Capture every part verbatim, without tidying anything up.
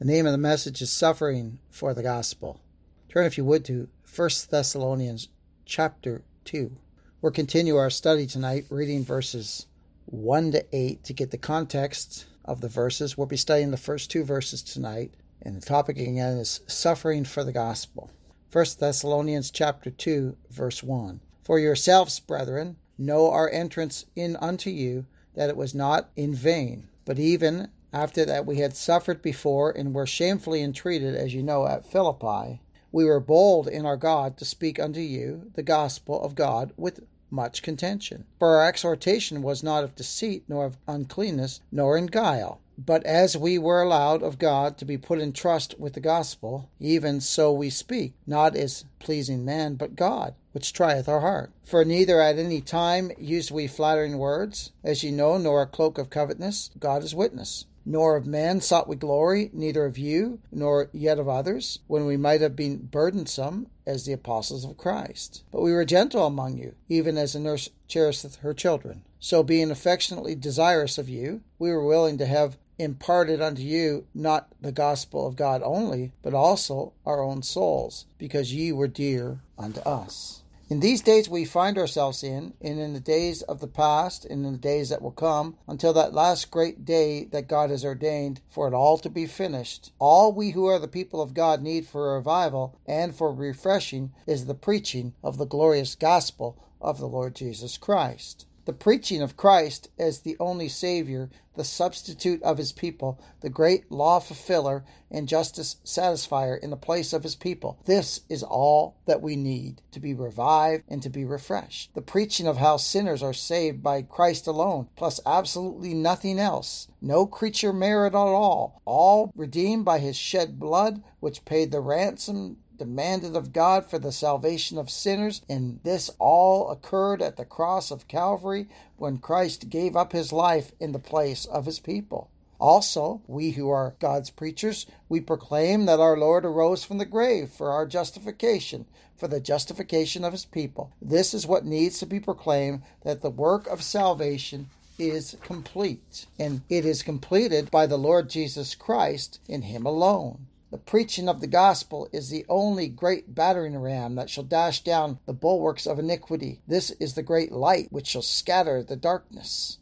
The name of the message is Suffering for the Gospel. Turn, if you would, to First Thessalonians chapter two. We'll continue our study tonight, reading verses one to eight to get the context of the verses. We'll be studying the first two verses tonight, and the topic again is Suffering for the Gospel. First Thessalonians chapter two, verse one. For yourselves, brethren, know our entrance in unto you, that it was not in vain, but even after that we had suffered before and were shamefully entreated, as you know, at Philippi, we were bold in our God to speak unto you the gospel of God with much contention. For our exhortation was not of deceit, nor of uncleanness, nor in guile. But as we were allowed of God to be put in trust with the gospel, even so we speak, not as pleasing man, but God, which trieth our heart. For neither at any time used we flattering words, as ye know, nor a cloak of covetousness, God is witness. Nor of man sought we glory, neither of you, nor yet of others, when we might have been burdensome as the apostles of Christ. But we were gentle among you, even as a nurse cherisheth her children. So being affectionately desirous of you, we were willing to have imparted unto you not the gospel of God only, but also our own souls, because ye were dear unto us. In these days we find ourselves in, and in the days of the past, and in the days that will come, until that last great day that God has ordained for it all to be finished. All we who are the people of God need for revival and for refreshing is the preaching of the glorious gospel of the Lord Jesus Christ. The preaching of Christ as the only Savior, the substitute of his people, the great law fulfiller and justice satisfier in the place of his people. This is all that we need to be revived and to be refreshed. The preaching of how sinners are saved by Christ alone, plus absolutely nothing else. No creature merit at all. All redeemed by his shed blood, which paid the ransom demanded of God for the salvation of sinners, and this all occurred at the cross of Calvary when Christ gave up his life in the place of his people. Also, we who are God's preachers, we proclaim that our Lord arose from the grave for our justification, for the justification of his people. This is what needs to be proclaimed, that the work of salvation is complete, and it is completed by the Lord Jesus Christ in him alone. The preaching of the gospel is the only great battering ram that shall dash down the bulwarks of iniquity. This is the great light which shall scatter the darkness.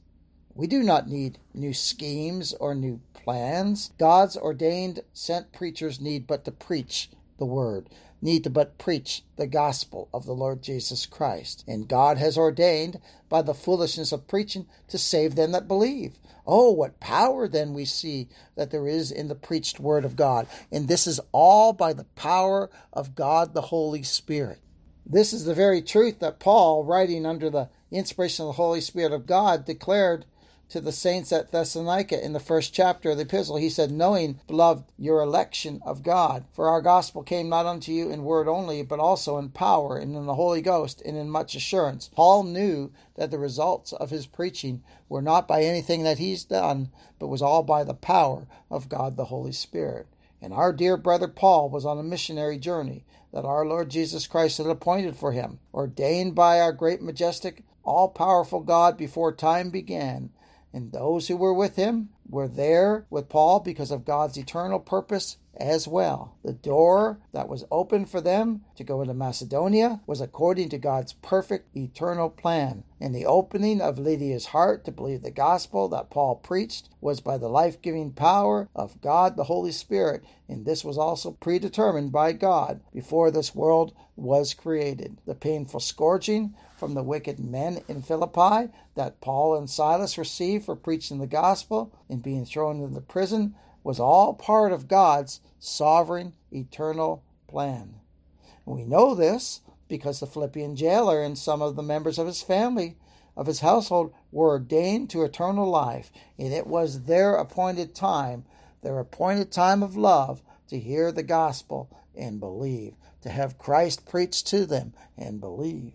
We do not need new schemes or new plans. God's ordained sent preachers need but to preach the word, need to but preach the gospel of the Lord Jesus Christ. And God has ordained by the foolishness of preaching to save them that believe. Oh, what power then we see that there is in the preached word of God. And this is all by the power of God the Holy Spirit. This is the very truth that Paul, writing under the inspiration of the Holy Spirit of God, declared to the saints at Thessalonica in the first chapter of the epistle. He said, knowing, beloved, your election of God, for our gospel came not unto you in word only, but also in power and in the Holy Ghost and in much assurance. Paul knew that the results of his preaching were not by anything that he's done, but was all by the power of God the Holy Spirit. And our dear brother Paul was on a missionary journey that our Lord Jesus Christ had appointed for him, ordained by our great, majestic, all-powerful God before time began. And those who were with him were there with Paul because of God's eternal purpose as well. The door that was open for them to go into Macedonia was according to God's perfect eternal plan. And the opening of Lydia's heart to believe the gospel that Paul preached was by the life-giving power of God the Holy Spirit. And this was also predetermined by God before this world was created. The painful scourging from the wicked men in Philippi that Paul and Silas received for preaching the gospel and being thrown into prison was all part of God's sovereign, eternal plan. And we know this because the Philippian jailer and some of the members of his family, of his household, were ordained to eternal life, and it was their appointed time, their appointed time of love, to hear the gospel and believe, to have Christ preached to them and believe.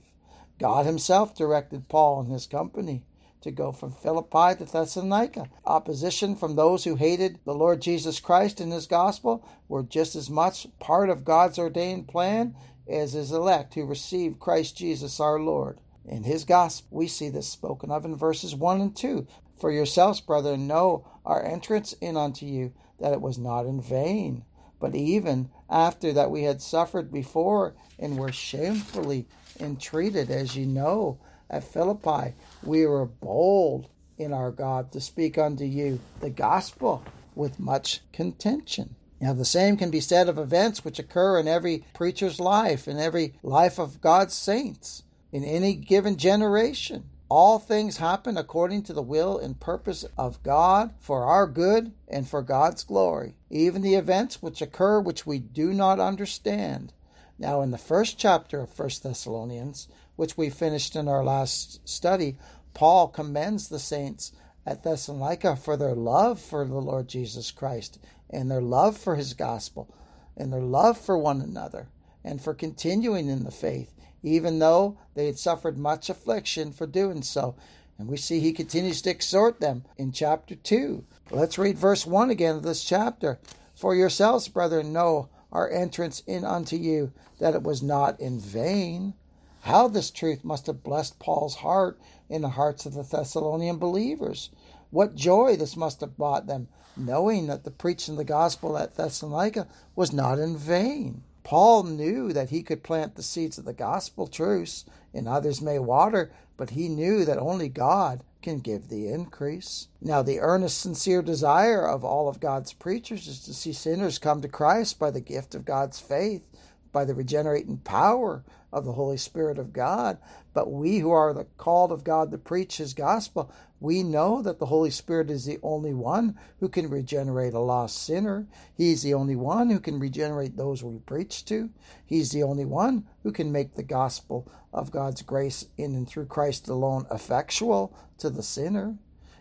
God himself directed Paul and his company to go from Philippi to Thessalonica. Opposition from those who hated the Lord Jesus Christ and his gospel were just as much part of God's ordained plan as his elect who received Christ Jesus our Lord. In his gospel, we see this spoken of in verses one and two. For yourselves, brethren, know our entrance in unto you, that it was not in vain, but even after that we had suffered before and were shamefully entreated. As you know, at Philippi, we were bold in our God to speak unto you the gospel with much contention. Now, the same can be said of events which occur in every preacher's life, in every life of God's saints, in any given generation. All things happen according to the will and purpose of God for our good and for God's glory, even the events which occur which we do not understand. Now, in the first chapter of First Thessalonians, which we finished in our last study, Paul commends the saints at Thessalonica for their love for the Lord Jesus Christ and their love for his gospel and their love for one another and for continuing in the faith, even though they had suffered much affliction for doing so. And we see he continues to exhort them in chapter two. Let's read verse one again of this chapter. For yourselves, brethren, know our entrance in unto you, that it was not in vain. How this truth must have blessed Paul's heart in the hearts of the Thessalonian believers. What joy this must have brought them, knowing that the preaching of the gospel at Thessalonica was not in vain. Paul knew that he could plant the seeds of the gospel truths, and others may water, but he knew that only God can give the increase. Now, the earnest, sincere desire of all of God's preachers is to see sinners come to Christ by the gift of God's faith, by the regenerating power of the Holy Spirit of God. But we who are the called of God to preach his gospel, we know that the Holy Spirit is the only one who can regenerate a lost sinner. He's the only one who can regenerate those we preach to. He's the only one who can make the gospel of God's grace in and through Christ alone effectual to the sinner.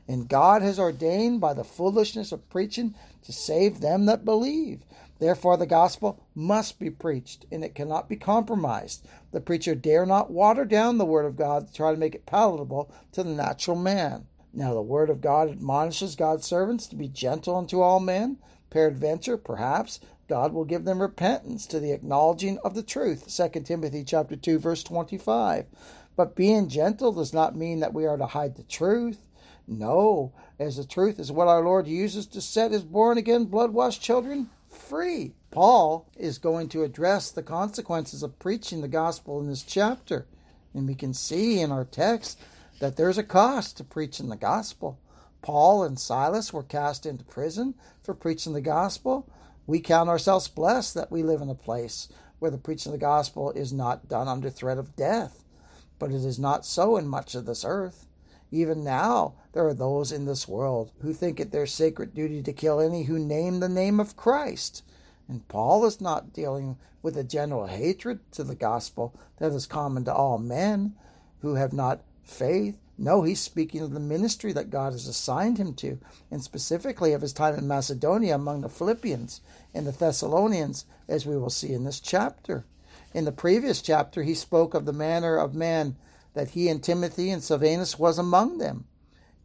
And God has ordained by the foolishness of preaching to save them that believe. Therefore, the gospel must be preached, and it cannot be compromised. The preacher dare not water down the word of God to try to make it palatable to the natural man. Now, the word of God admonishes God's servants to be gentle unto all men. Peradventure, perhaps, God will give them repentance to the acknowledging of the truth. Second Timothy chapter two, verse twenty-five. But being gentle does not mean that we are to hide the truth. No, as the truth is what our Lord uses to set his born-again, blood-washed children free. Paul is going to address the consequences of preaching the gospel in this chapter. And we can see in our text that there's a cost to preaching the gospel. Paul and Silas were cast into prison for preaching the gospel. We count ourselves blessed that we live in a place where the preaching of the gospel is not done under threat of death. But it is not so in much of this earth. Even now, there are those in this world who think it their sacred duty to kill any who name the name of Christ. And Paul is not dealing with a general hatred to the gospel that is common to all men who have not faith. No, he's speaking of the ministry that God has assigned him to, and specifically of his time in Macedonia among the Philippians and the Thessalonians, as we will see in this chapter. In the previous chapter, he spoke of the manner of man that he and Timothy and Silvanus was among them.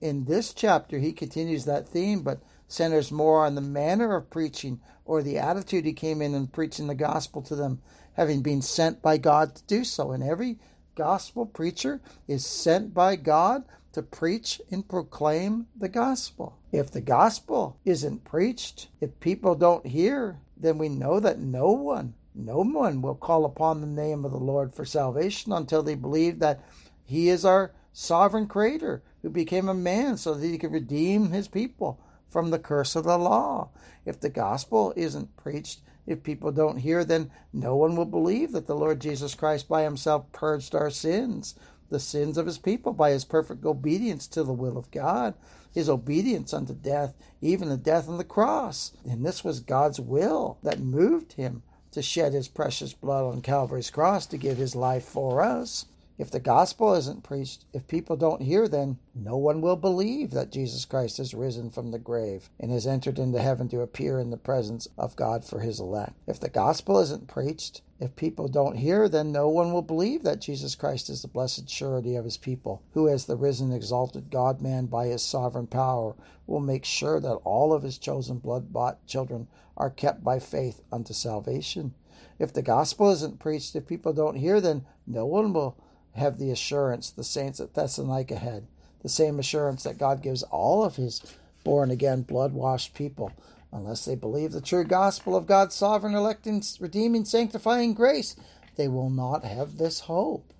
In this chapter, he continues that theme, but centers more on the manner of preaching or the attitude he came in and preaching the gospel to them, having been sent by God to do so. And every gospel preacher is sent by God to preach and proclaim the gospel. If the gospel isn't preached, if people don't hear, then we know that no one No one will call upon the name of the Lord for salvation until they believe that he is our sovereign creator who became a man so that he could redeem his people from the curse of the law. If the gospel isn't preached, if people don't hear, then no one will believe that the Lord Jesus Christ by himself purged our sins, the sins of his people, by his perfect obedience to the will of God, his obedience unto death, even the death on the cross. And this was God's will that moved him to shed his precious blood on Calvary's cross to give his life for us. If the gospel isn't preached, if people don't hear, then no one will believe that Jesus Christ has risen from the grave and has entered into heaven to appear in the presence of God for his elect. If the gospel isn't preached, if people don't hear, then no one will believe that Jesus Christ is the blessed surety of his people, who as the risen, exalted God-man by his sovereign power will make sure that all of his chosen blood-bought children are kept by faith unto salvation. If the gospel isn't preached, if people don't hear, then no one will have the assurance the saints at Thessalonica had, the same assurance that God gives all of his born-again, blood-washed people Unless they believe the true gospel of God's sovereign, electing, redeeming, sanctifying grace, they will not have this hope.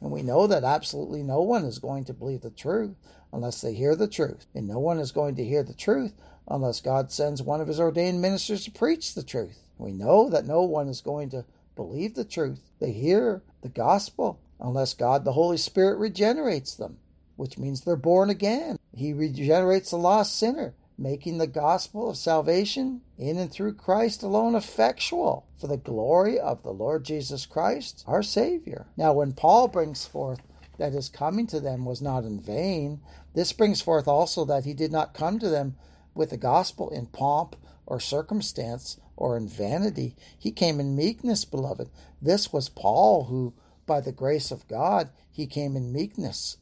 And we know that absolutely no one is going to believe the truth unless they hear the truth. And no one is going to hear the truth unless God sends one of his ordained ministers to preach the truth. We know that no one is going to believe the truth. They hear the gospel unless God, the Holy Spirit, regenerates them, which means they're born again. He regenerates the lost sinner, making the gospel of salvation in and through Christ alone effectual for the glory of the Lord Jesus Christ, our Savior. Now, when Paul brings forth that his coming to them was not in vain, this brings forth also that he did not come to them with the gospel in pomp or circumstance or in vanity. He came in meekness, beloved. This was Paul who, by the grace of God, he came in meekness.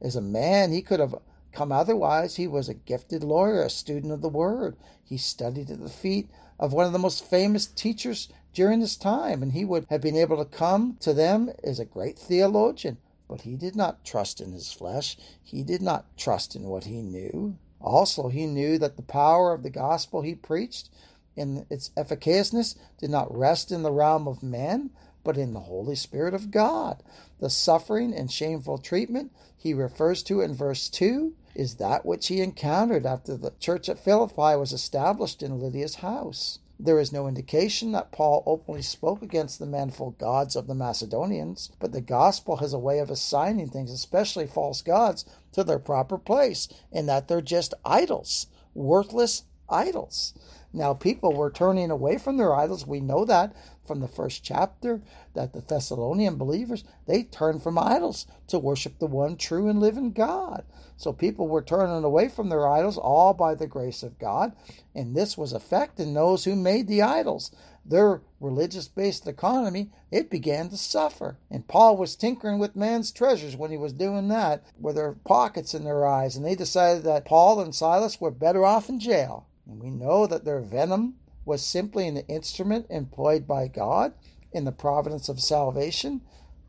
As a man, he could have come otherwise. He was a gifted lawyer, a student of the word. He studied at the feet of one of the most famous teachers during his time, and he would have been able to come to them as a great theologian. But he did not trust in his flesh. He did not trust in what he knew. Also, he knew that the power of the gospel he preached in its efficaciousness did not rest in the realm of men, but in the Holy Spirit of God. The suffering and shameful treatment he refers to in verse two is that which he encountered after the church at Philippi was established in Lydia's house. There is no indication that Paul openly spoke against the manifold gods of the Macedonians, but the gospel has a way of assigning things, especially false gods, to their proper place, in that they're just idols, worthless idols. Now, people were turning away from their idols. We know that from the first chapter, that the Thessalonian believers, they turned from idols to worship the one true and living God. So people were turning away from their idols, all by the grace of God. And this was affecting those who made the idols. Their religious-based economy, it began to suffer. And Paul was tinkering with man's treasures when he was doing that, with their pockets in their eyes. And they decided that Paul and Silas were better off in jail. And we know that their venom was simply an instrument employed by God in the providence of salvation,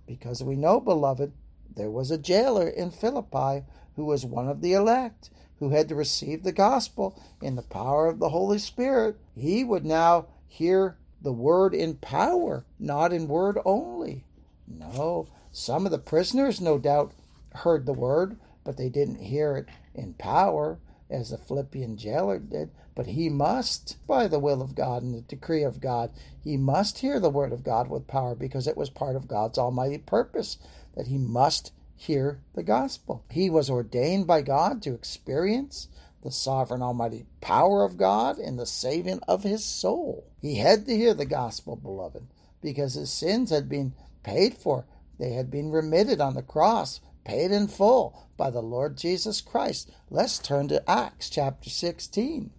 because we know, beloved, there was a jailer in Philippi who was one of the elect, who had to receive the gospel in the power of the Holy Spirit. He would now hear the word in power, not in word only. No, some of the prisoners, no doubt, heard the word, but they didn't hear it in power, as the Philippian jailer did, but he must, by the will of God and the decree of God, he must hear the word of God with power, because it was part of God's almighty purpose that he must hear the gospel. He was ordained by God to experience the sovereign almighty power of God in the saving of his soul. He had to hear the gospel, beloved, because his sins had been paid for. They had been remitted on the cross, paid in full by the Lord Jesus Christ. Let's turn to Acts chapter sixteen.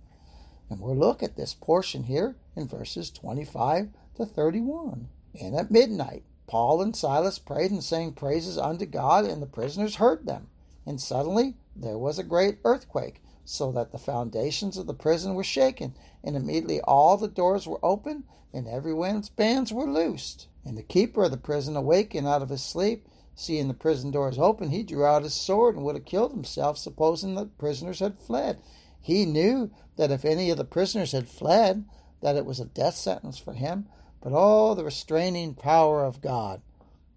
And we'll look at this portion here in verses twenty-five to thirty-one. And at midnight, Paul and Silas prayed and sang praises unto God, and the prisoners heard them. And suddenly there was a great earthquake, so that the foundations of the prison were shaken. And immediately all the doors were opened, and every man's bands were loosed. And the keeper of the prison, awakened out of his sleep, seeing the prison doors open, he drew out his sword and would have killed himself, supposing the prisoners had fled. He knew that if any of the prisoners had fled, that it was a death sentence for him. But oh, the restraining power of God.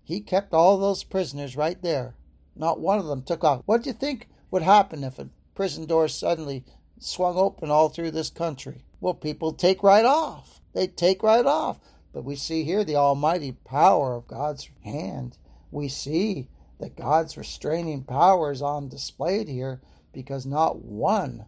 He kept all those prisoners right there. Not one of them took off. What do you think would happen if a prison door suddenly swung open all through this country? Well, people take right off. They take right off. But we see here the almighty power of God's hand. We see that God's restraining power is on display here, because not one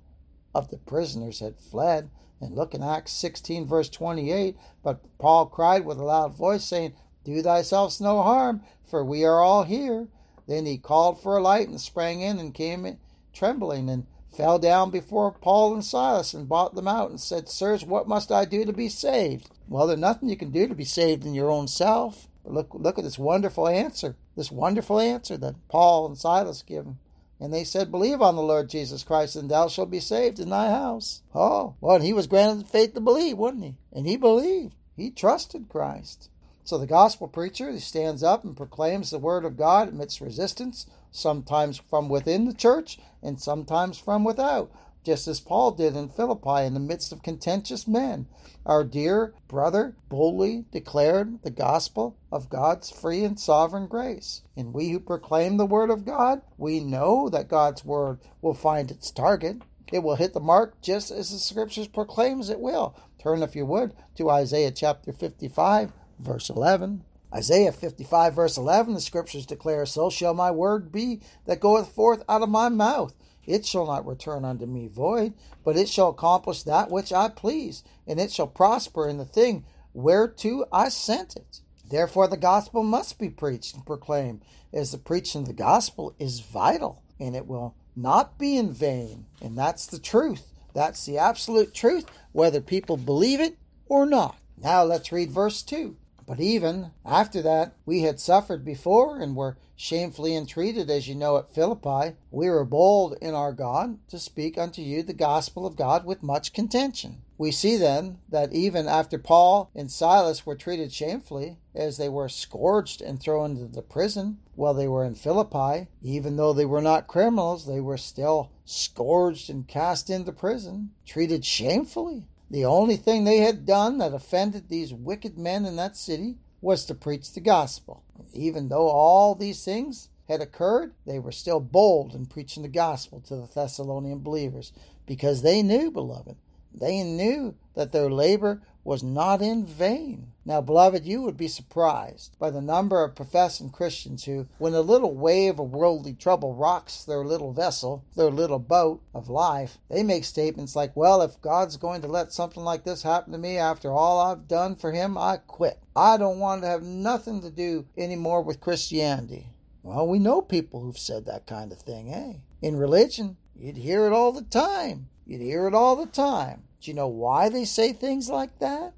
of the prisoners had fled. And look in Acts sixteen, verse twenty-eight, but Paul cried with a loud voice, saying, "Do thyself no harm, for we are all here." Then he called for a light and sprang in and came in, trembling, and fell down before Paul and Silas and brought them out and said, "Sirs, what must I do to be saved?" Well, there's nothing you can do to be saved in your own self. Look, look at this wonderful answer, this wonderful answer that Paul and Silas give him. And they said, "Believe on the Lord Jesus Christ, and thou shalt be saved in thy house." Oh, well, and he was granted faith to believe, wasn't he? And he believed. He trusted Christ. So the gospel preacher, he stands up and proclaims the word of God amidst resistance, sometimes from within the church and sometimes from without. just as Paul did in Philippi in the midst of contentious men. Our dear brother boldly declared the gospel of God's free and sovereign grace. And we who proclaim the word of God, we know that God's word will find its target. It will hit the mark just as the scriptures proclaims it will. Turn, if you would, to Isaiah chapter fifty-five, verse eleven. Isaiah fifty-five, verse eleven, the scriptures declare, "So shall my word be that goeth forth out of my mouth. It shall not return unto me void, but it shall accomplish that which I please, and it shall prosper in the thing whereto I sent it." Therefore the gospel must be preached and proclaimed, as the preaching of the gospel is vital, and it will not be in vain. And that's the truth. That's the absolute truth, whether people believe it or not. Now let's read verse two. "But even after that, we had suffered before and were shamefully entreated, as you know, at Philippi. We were bold in our God to speak unto you the gospel of God with much contention." We see then that even after Paul and Silas were treated shamefully, as they were scourged and thrown into the prison while they were in Philippi, even though they were not criminals, they were still scourged and cast into prison, treated shamefully. The only thing they had done that offended these wicked men in that city was to preach the gospel. Even though all these things had occurred, they were still bold in preaching the gospel to the Thessalonian believers, because they knew, beloved, they knew that their labor was not in vain. Now, beloved, you would be surprised by the number of professing Christians who, when a little wave of worldly trouble rocks their little vessel, their little boat of life, they make statements like, "Well, if God's going to let something like this happen to me after all I've done for him, I quit. I don't want to have nothing to do anymore with Christianity." Well, we know people who've said that kind of thing, eh? In religion, you'd hear it all the time. You'd hear it all the time. Do you know why they say things like that?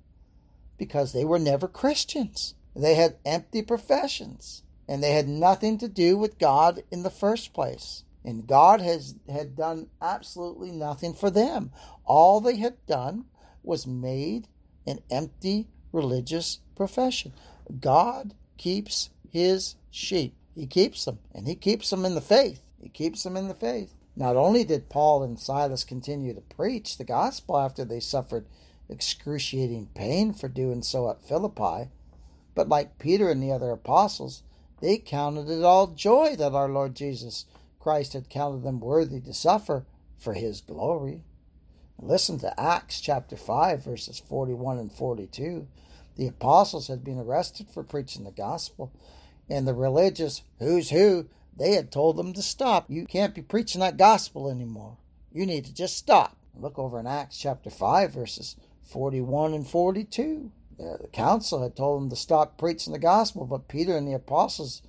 Because they were never Christians. They had empty professions, and they had nothing to do with God in the first place. And God has had done absolutely nothing for them. All they had done was made an empty religious profession. God keeps his sheep. He keeps them, and he keeps them in the faith. He keeps them in the faith. Not only did Paul and Silas continue to preach the gospel after they suffered excruciating pain for doing so at Philippi, but like Peter and the other apostles, they counted it all joy that our Lord Jesus Christ had counted them worthy to suffer for his glory. Listen to Acts chapter five, verses forty-one and forty-two. The apostles had been arrested for preaching the gospel, and the religious who's who, they had told them to stop. "You can't be preaching that gospel anymore. You need to just stop." Look over in Acts chapter five, verses forty-one and forty-two. The council had told them to stop preaching the gospel, but Peter and the apostles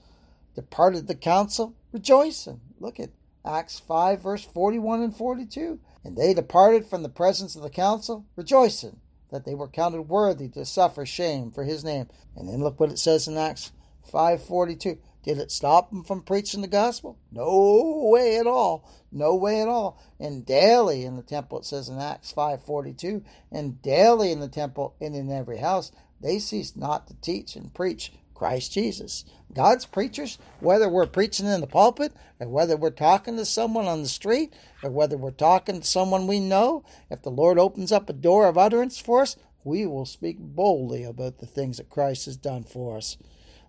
departed the council rejoicing. Look at Acts five, verse forty-one and forty-two. "And they departed from the presence of the council rejoicing that they were counted worthy to suffer shame for his name." And then look what it says in Acts five, forty-two. Did it stop them from preaching the gospel? No way at all. No way at all. And daily in the temple, it says in Acts five forty-two, "And daily in the temple and in every house, they ceased not to teach and preach Christ Jesus." God's preachers, whether we're preaching in the pulpit, or whether we're talking to someone on the street, or whether we're talking to someone we know, if the Lord opens up a door of utterance for us, we will speak boldly about the things that Christ has done for us.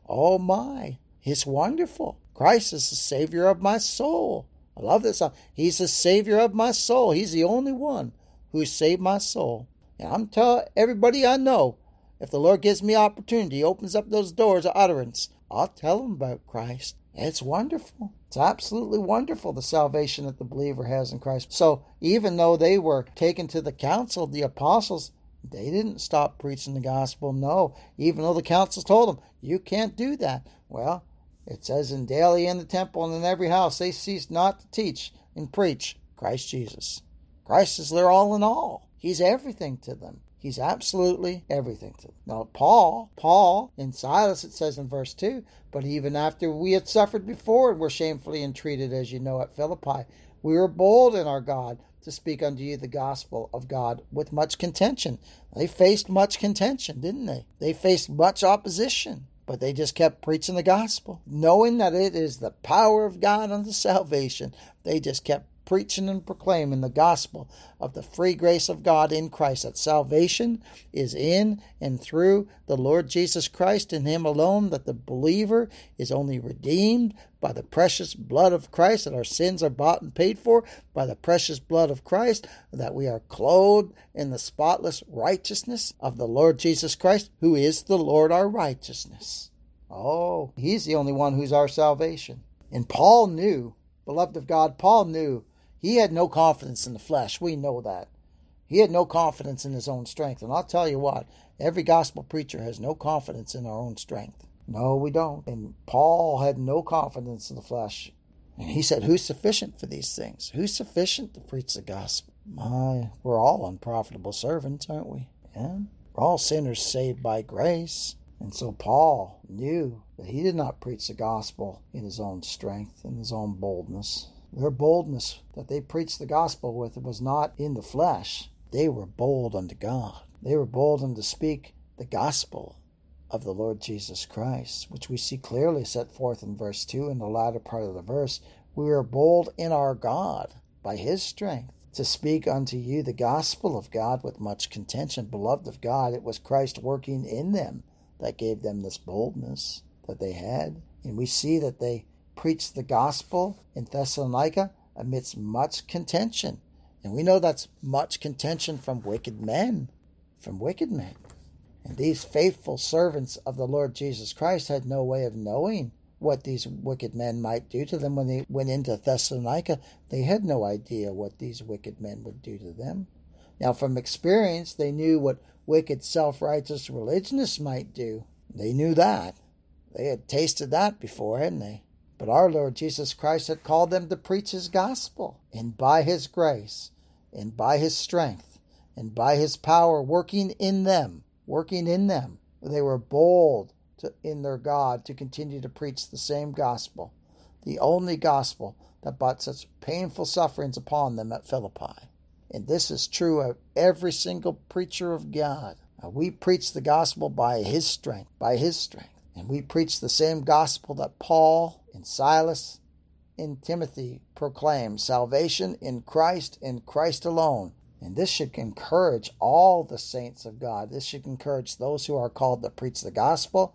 Oh my! It's wonderful. Christ is the Savior of my soul. I love this song. He's the Savior of my soul. He's the only one who saved my soul. And I'm telling everybody I know, if the Lord gives me opportunity, opens up those doors of utterance, I'll tell them about Christ. It's wonderful. It's absolutely wonderful, the salvation that the believer has in Christ. So even though they were taken to the council, the apostles, they didn't stop preaching the gospel. No, even though the council told them, "You can't do that." Well, it says, "And daily in the temple and in every house, they ceased not to teach and preach Christ Jesus." Christ is their all in all. He's everything to them. He's absolutely everything to them. Now, Paul, Paul in Silas, it says in verse two, "But even after we had suffered before and were shamefully entreated, as you know, at Philippi, we were bold in our God to speak unto you the gospel of God with much contention." They faced much contention, didn't they? They faced much opposition. But they just kept preaching the gospel, knowing that it is the power of God unto salvation. They just kept preaching and proclaiming the gospel of the free grace of God in Christ, that salvation is in and through the Lord Jesus Christ and Him alone, that the believer is only redeemed by the precious blood of Christ, that our sins are bought and paid for by the precious blood of Christ, that we are clothed in the spotless righteousness of the Lord Jesus Christ, who is the Lord our righteousness. Oh, He's the only one who's our salvation. And Paul knew, beloved of God, Paul knew he had no confidence in the flesh. We know that. He had no confidence in his own strength. And I'll tell you what, every gospel preacher has no confidence in our own strength. No, we don't. And Paul had no confidence in the flesh. And he said, who's sufficient for these things? Who's sufficient to preach the gospel? My, we're all unprofitable servants, aren't we? Yeah. We're all sinners saved by grace. And so Paul knew that he did not preach the gospel in his own strength, in his own boldness. Their boldness that they preached the gospel with was not in the flesh. They were bold unto God. They were bold unto speak the gospel of the Lord Jesus Christ, which we see clearly set forth in verse two in the latter part of the verse. We are bold in our God by His strength, to speak unto you the gospel of God with much contention. Beloved of God, it was Christ working in them that gave them this boldness that they had. And we see that they preached the gospel in Thessalonica amidst much contention. And we know that's much contention from wicked men, from wicked men. And these faithful servants of the Lord Jesus Christ had no way of knowing what these wicked men might do to them when they went into Thessalonica. They had no idea what these wicked men would do to them. Now, from experience, they knew what wicked, self-righteous religionists might do. They knew that. They had tasted that before, hadn't they? But our Lord Jesus Christ had called them to preach His gospel. And by His grace, and by His strength, and by His power working in them, working in them, they were bold to, in their God to continue to preach the same gospel, the only gospel that brought such painful sufferings upon them at Philippi. And this is true of every single preacher of God. We preach the gospel by His strength, by His strength. And we preach the same gospel that Paul and Silas and Timothy proclaimed, salvation in Christ and Christ alone. And this should encourage all the saints of God. This should encourage those who are called to preach the gospel.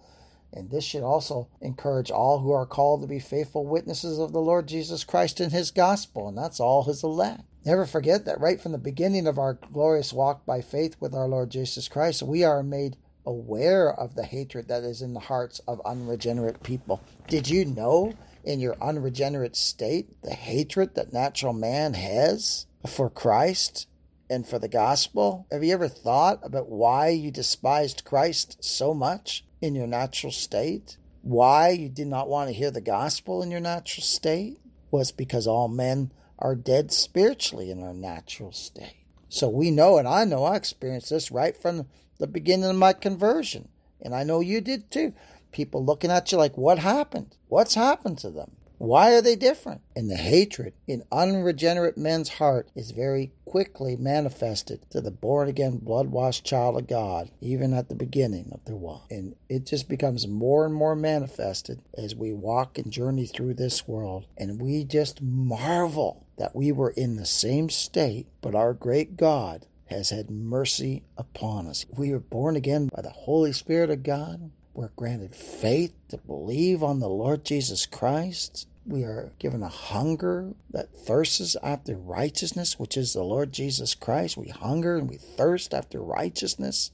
And this should also encourage all who are called to be faithful witnesses of the Lord Jesus Christ and His gospel. And that's all His elect. Never forget that right from the beginning of our glorious walk by faith with our Lord Jesus Christ, we are made aware of the hatred that is in the hearts of unregenerate people. Did you know in your unregenerate state the hatred that natural man has for Christ and for the gospel? Have you ever thought about why you despised Christ so much in your natural state? Why you did not want to hear the gospel in your natural state? Was because all men are dead spiritually in our natural state. So we know, and I know I experienced this right from the beginning of my conversion. And I know you did too. People looking at you like, what happened? What's happened to them? Why are they different? And the hatred in unregenerate men's heart is very quickly manifested to the born-again, blood-washed child of God, even at the beginning of their walk. And it just becomes more and more manifested as we walk and journey through this world. And we just marvel that we were in the same state, but our great God has had mercy upon us. We are born again by the Holy Spirit of God. We're granted faith to believe on the Lord Jesus Christ. We are given a hunger that thirsts after righteousness, which is the Lord Jesus Christ. We hunger and we thirst after righteousness.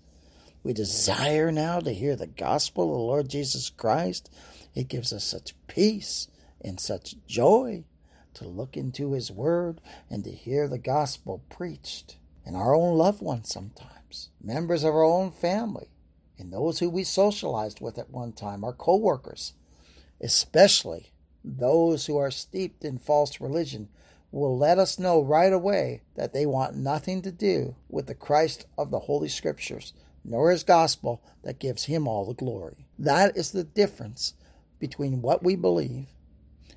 We desire now to hear the gospel of the Lord Jesus Christ. It gives us such peace and such joy to look into His word and to hear the gospel preached. And our own loved ones sometimes, members of our own family, and those who we socialized with at one time, our co-workers, especially those who are steeped in false religion, will let us know right away that they want nothing to do with the Christ of the Holy Scriptures, nor His gospel that gives Him all the glory. That is the difference between what we believe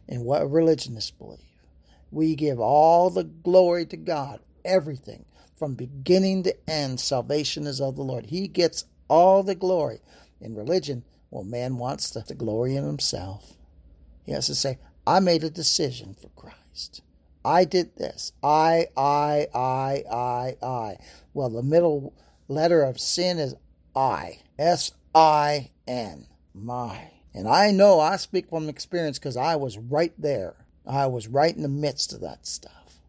and what religionists believe. We give all the glory to God, everything, from beginning to end. Salvation is of the Lord. He gets all the glory. In religion, well, man wants the, the glory in himself. He has to say, I made a decision for Christ. I did this. I, I, I, I, I. Well, the middle letter of sin is I. S I N. My. And I know I speak from experience because I was right there. I was right in the midst of that stuff.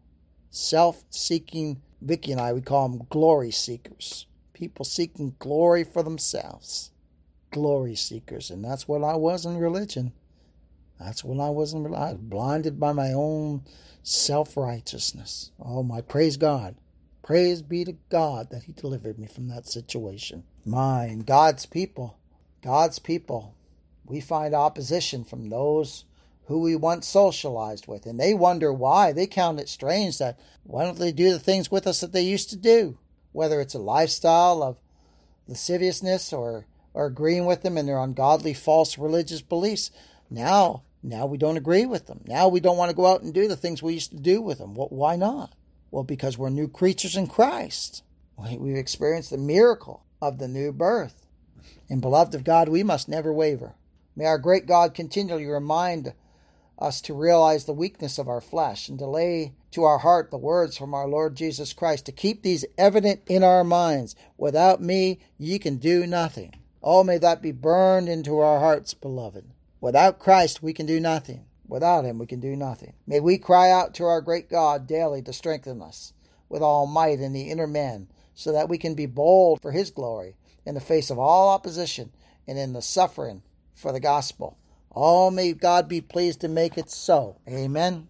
Self-seeking, Vicki and I, we call them glory seekers. People seeking glory for themselves. Glory seekers. And that's what I was in religion. That's when I was in religion. I was blinded by my own self-righteousness. Oh my, praise God. Praise be to God that he delivered me from that situation. My, and God's people, God's people, we find opposition from those who we once socialized with. And they wonder why. They count it strange that why don't they do the things with us that they used to do? Whether it's a lifestyle of lasciviousness or, or agreeing with them in their ungodly, false religious beliefs. Now, now we don't agree with them. Now we don't want to go out and do the things we used to do with them. Well, why not? Well, because we're new creatures in Christ. We've experienced the miracle of the new birth. And beloved of God, we must never waver. May our great God continually remind us to realize the weakness of our flesh and to lay to our heart the words from our Lord Jesus Christ, to keep these evident in our minds. Without me, ye can do nothing. Oh, may that be burned into our hearts, beloved. Without Christ, we can do nothing. Without him, we can do nothing. May we cry out to our great God daily to strengthen us with all might in the inner man, so that we can be bold for his glory in the face of all opposition and in the suffering for the gospel. Oh, may God be pleased to make it so. Amen.